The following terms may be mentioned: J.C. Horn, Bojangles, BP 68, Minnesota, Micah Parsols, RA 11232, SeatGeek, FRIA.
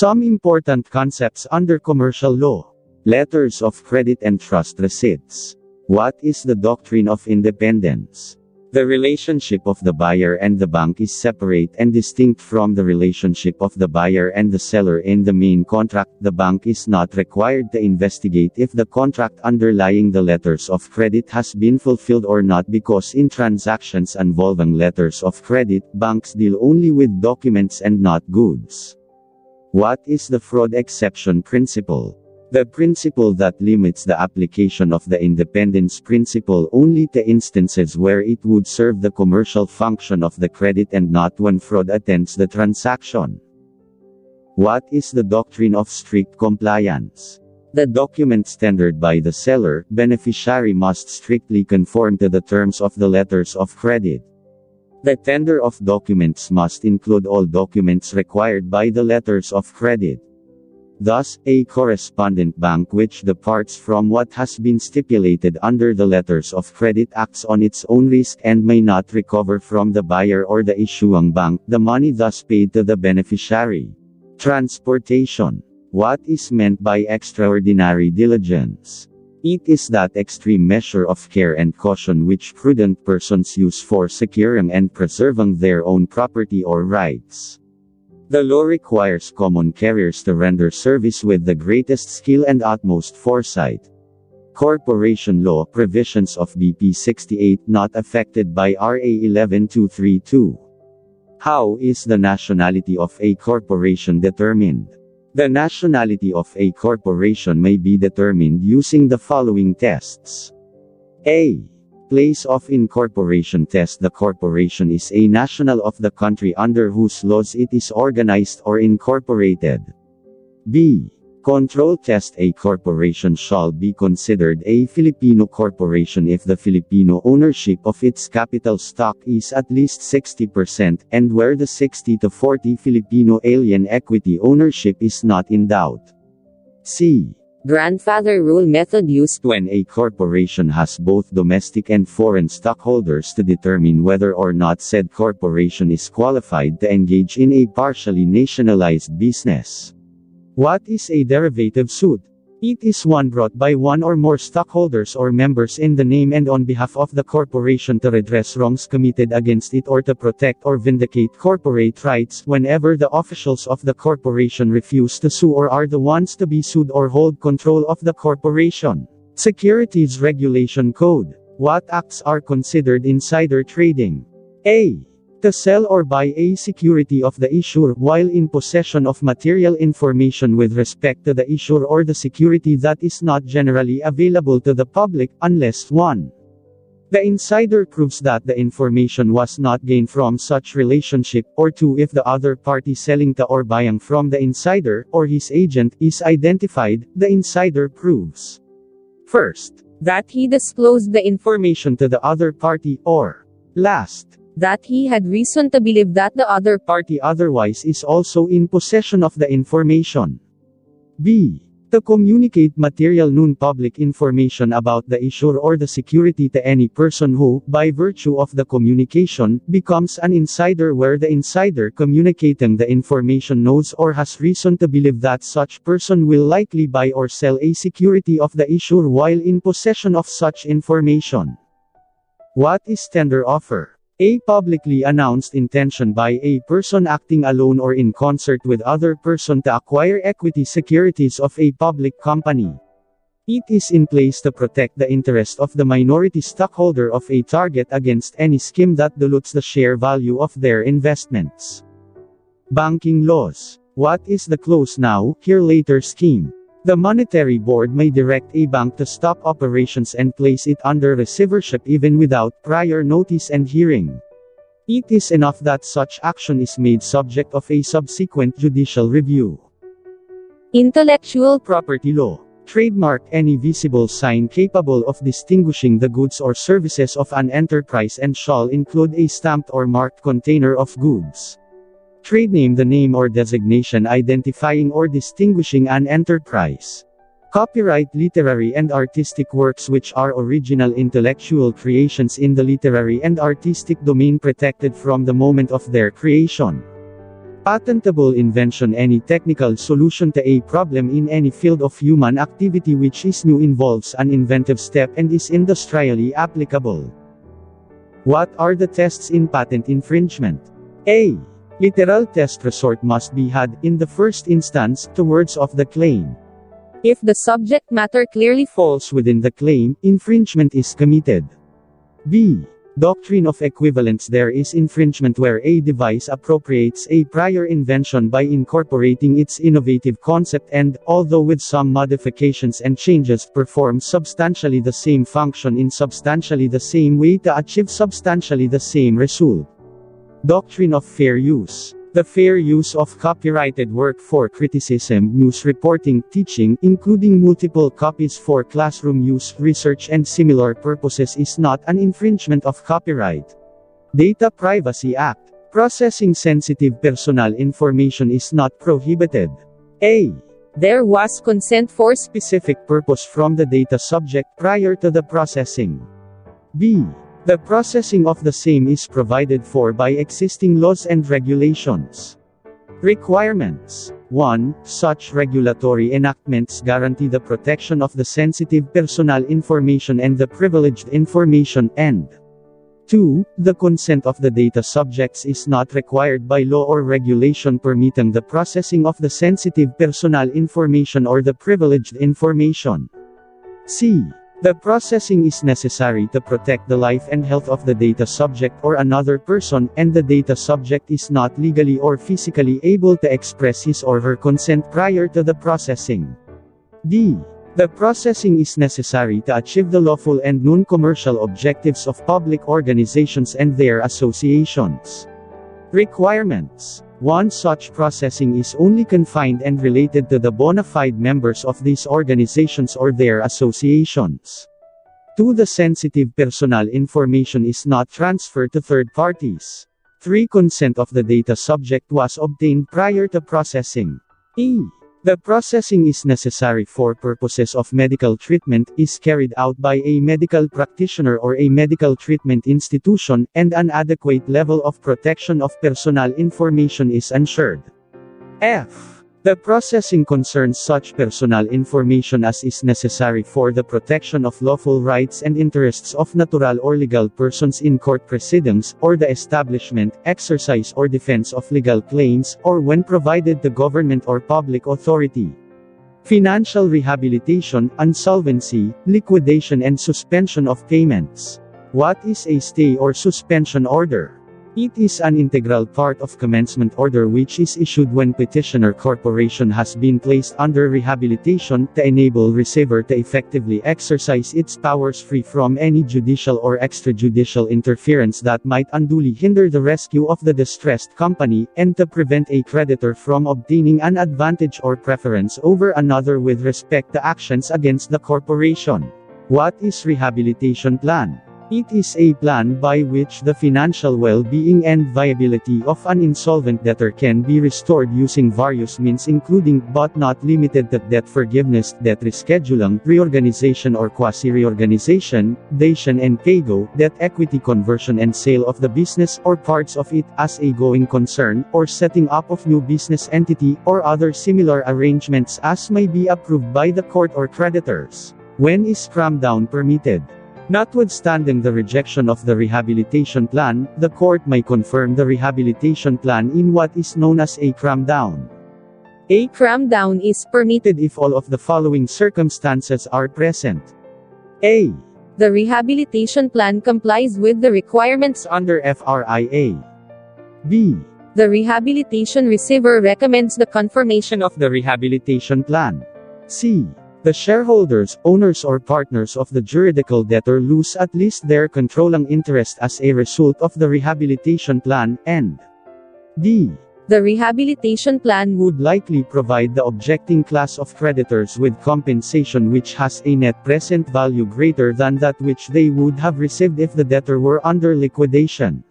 Some important concepts under commercial law. Letters of credit and trust receipts. What is the doctrine of independence? The relationship of the buyer and the bank is separate and distinct from the relationship of the buyer and the seller in the main contract. The bank is not required to investigate if the contract underlying the letters of credit has been fulfilled or not, because in transactions involving letters of credit, banks deal only with documents and not goods. What is the fraud exception principle? The principle that limits the application of the independence principle only to instances where it would serve the commercial function of the credit and not when fraud attends the transaction. What is the doctrine of strict compliance? The documents tendered by the seller, beneficiary must strictly conform to the terms of the letters of credit. The tender of documents must include all documents required by the letters of credit. Thus, a correspondent bank which departs from what has been stipulated under the Letters of Credit acts on its own risk and may not recover from the buyer or the issuing bank the money thus paid to the beneficiary. Transportation. What is meant by extraordinary diligence? It is that extreme measure of care and caution which prudent persons use for securing and preserving their own property or rights. The law requires common carriers to render service with the greatest skill and utmost foresight. Corporation law provisions of BP 68 not affected by RA 11232. How is the nationality of a corporation determined? The nationality of a corporation may be determined using the following tests. A. Place of incorporation test. The corporation is a national of the country under whose laws it is organized or incorporated. B. Control test. A corporation shall be considered a Filipino corporation if the Filipino ownership of its capital stock is at least 60%, and where the 60-40 Filipino alien equity ownership is not in doubt. C. Grandfather rule method used when a corporation has both domestic and foreign stockholders to determine whether or not said corporation is qualified to engage in a partially nationalized business. What is a derivative suit? It is one brought by one or more stockholders or members in the name and on behalf of the corporation to redress wrongs committed against it or to protect or vindicate corporate rights whenever the officials of the corporation refuse to sue or are the ones to be sued or hold control of the corporation. Securities Regulation Code. What acts are considered insider trading? A. To sell or buy a security of the issuer while in possession of material information with respect to the issuer or the security that is not generally available to the public, unless 1. The insider proves that the information was not gained from such relationship, or 2. If the other party selling to or buying from the insider, or his agent, is identified, the insider proves, first, that he disclosed the information to the other party, or, last, that he had reason to believe that the other party otherwise is also in possession of the information. B. To communicate material non-public information about the issuer or the security to any person who, by virtue of the communication, becomes an insider where the insider communicating the information knows or has reason to believe that such person will likely buy or sell a security of the issuer while in possession of such information. What is tender offer? A publicly announced intention by a person acting alone or in concert with other person to acquire equity securities of a public company. It is in place to protect the interest of the minority stockholder of a target against any scheme that dilutes the share value of their investments. Banking laws. What is the close now, here later scheme? The Monetary Board may direct a bank to stop operations and place it under receivership even without prior notice and hearing. It is enough that such action is made subject of a subsequent judicial review. Intellectual property law. Trademark. Any visible sign capable of distinguishing the goods or services of an enterprise and shall include a stamped or marked container of goods. Trade name. The name or designation identifying or distinguishing an enterprise. Copyright. Literary and artistic works which are original intellectual creations in the literary and artistic domain protected from the moment of their creation. Patentable invention: any technical solution to a problem in any field of human activity which is new, involves an inventive step, and is industrially applicable. What are the tests in patent infringement? A. Literal test: resort must be had, in the first instance, to words of the claim. If the subject matter clearly falls within the claim, infringement is committed. B. Doctrine of equivalence: there is infringement where a device appropriates a prior invention by incorporating its innovative concept and, although with some modifications and changes, performs substantially the same function in substantially the same way to achieve substantially the same result. Doctrine of fair use: the fair use of copyrighted work for criticism, news reporting, teaching, including multiple copies for classroom use, research and similar purposes, is not an infringement of copyright. Data Privacy Act: processing sensitive personal information is not prohibited. A. There was consent for specific purpose from the data subject prior to the processing. B. The processing of the same is provided for by existing laws and regulations. Requirements: 1. Such regulatory enactments guarantee the protection of the sensitive personal information and the privileged information, and 2. The consent of the data subjects is not required by law or regulation permitting the processing of the sensitive personal information or the privileged information. C. The processing is necessary to protect the life and health of the data subject or another person, and the data subject is not legally or physically able to express his or her consent prior to the processing. D. The processing is necessary to achieve the lawful and non-commercial objectives of public organizations and their associations. Requirements: 1. Such processing is only confined and related to the bona fide members of these organizations or their associations. 2. The sensitive personal information is not transferred to third parties. 3. Consent of the data subject was obtained prior to processing. E. The processing is necessary for purposes of medical treatment, is carried out by a medical practitioner or a medical treatment institution, and an adequate level of protection of personal information is ensured. F. The processing concerns such personal information as is necessary for the protection of lawful rights and interests of natural or legal persons in court proceedings, or the establishment, exercise or defense of legal claims, or when provided to government or public authority. Financial rehabilitation, insolvency, liquidation and suspension of payments. What is a stay or suspension order? It is an integral part of commencement order which is issued when petitioner corporation has been placed under rehabilitation to enable receiver to effectively exercise its powers free from any judicial or extrajudicial interference that might unduly hinder the rescue of the distressed company, and to prevent a creditor from obtaining an advantage or preference over another with respect to actions against the corporation. What is rehabilitation plan? It is a plan by which the financial well-being and viability of an insolvent debtor can be restored using various means, including but not limited to debt forgiveness, debt rescheduling, reorganization or quasi-reorganization, dation and paygo, debt equity conversion and sale of the business or parts of it as a going concern, or setting up of new business entity, or other similar arrangements as may be approved by the court or creditors. When is clampdown permitted? Notwithstanding the rejection of the rehabilitation plan, the court may confirm the rehabilitation plan in what is known as a clampdown. A clampdown is permitted if all of the following circumstances are present. A. The rehabilitation plan complies with the requirements under FRIA. B. The rehabilitation receiver recommends the confirmation of the rehabilitation plan. C. The shareholders, owners or partners of the juridical debtor lose at least their controlling interest as a result of the rehabilitation plan, and D. The rehabilitation plan would likely provide the objecting class of creditors with compensation which has a net present value greater than that which they would have received if the debtor were under liquidation.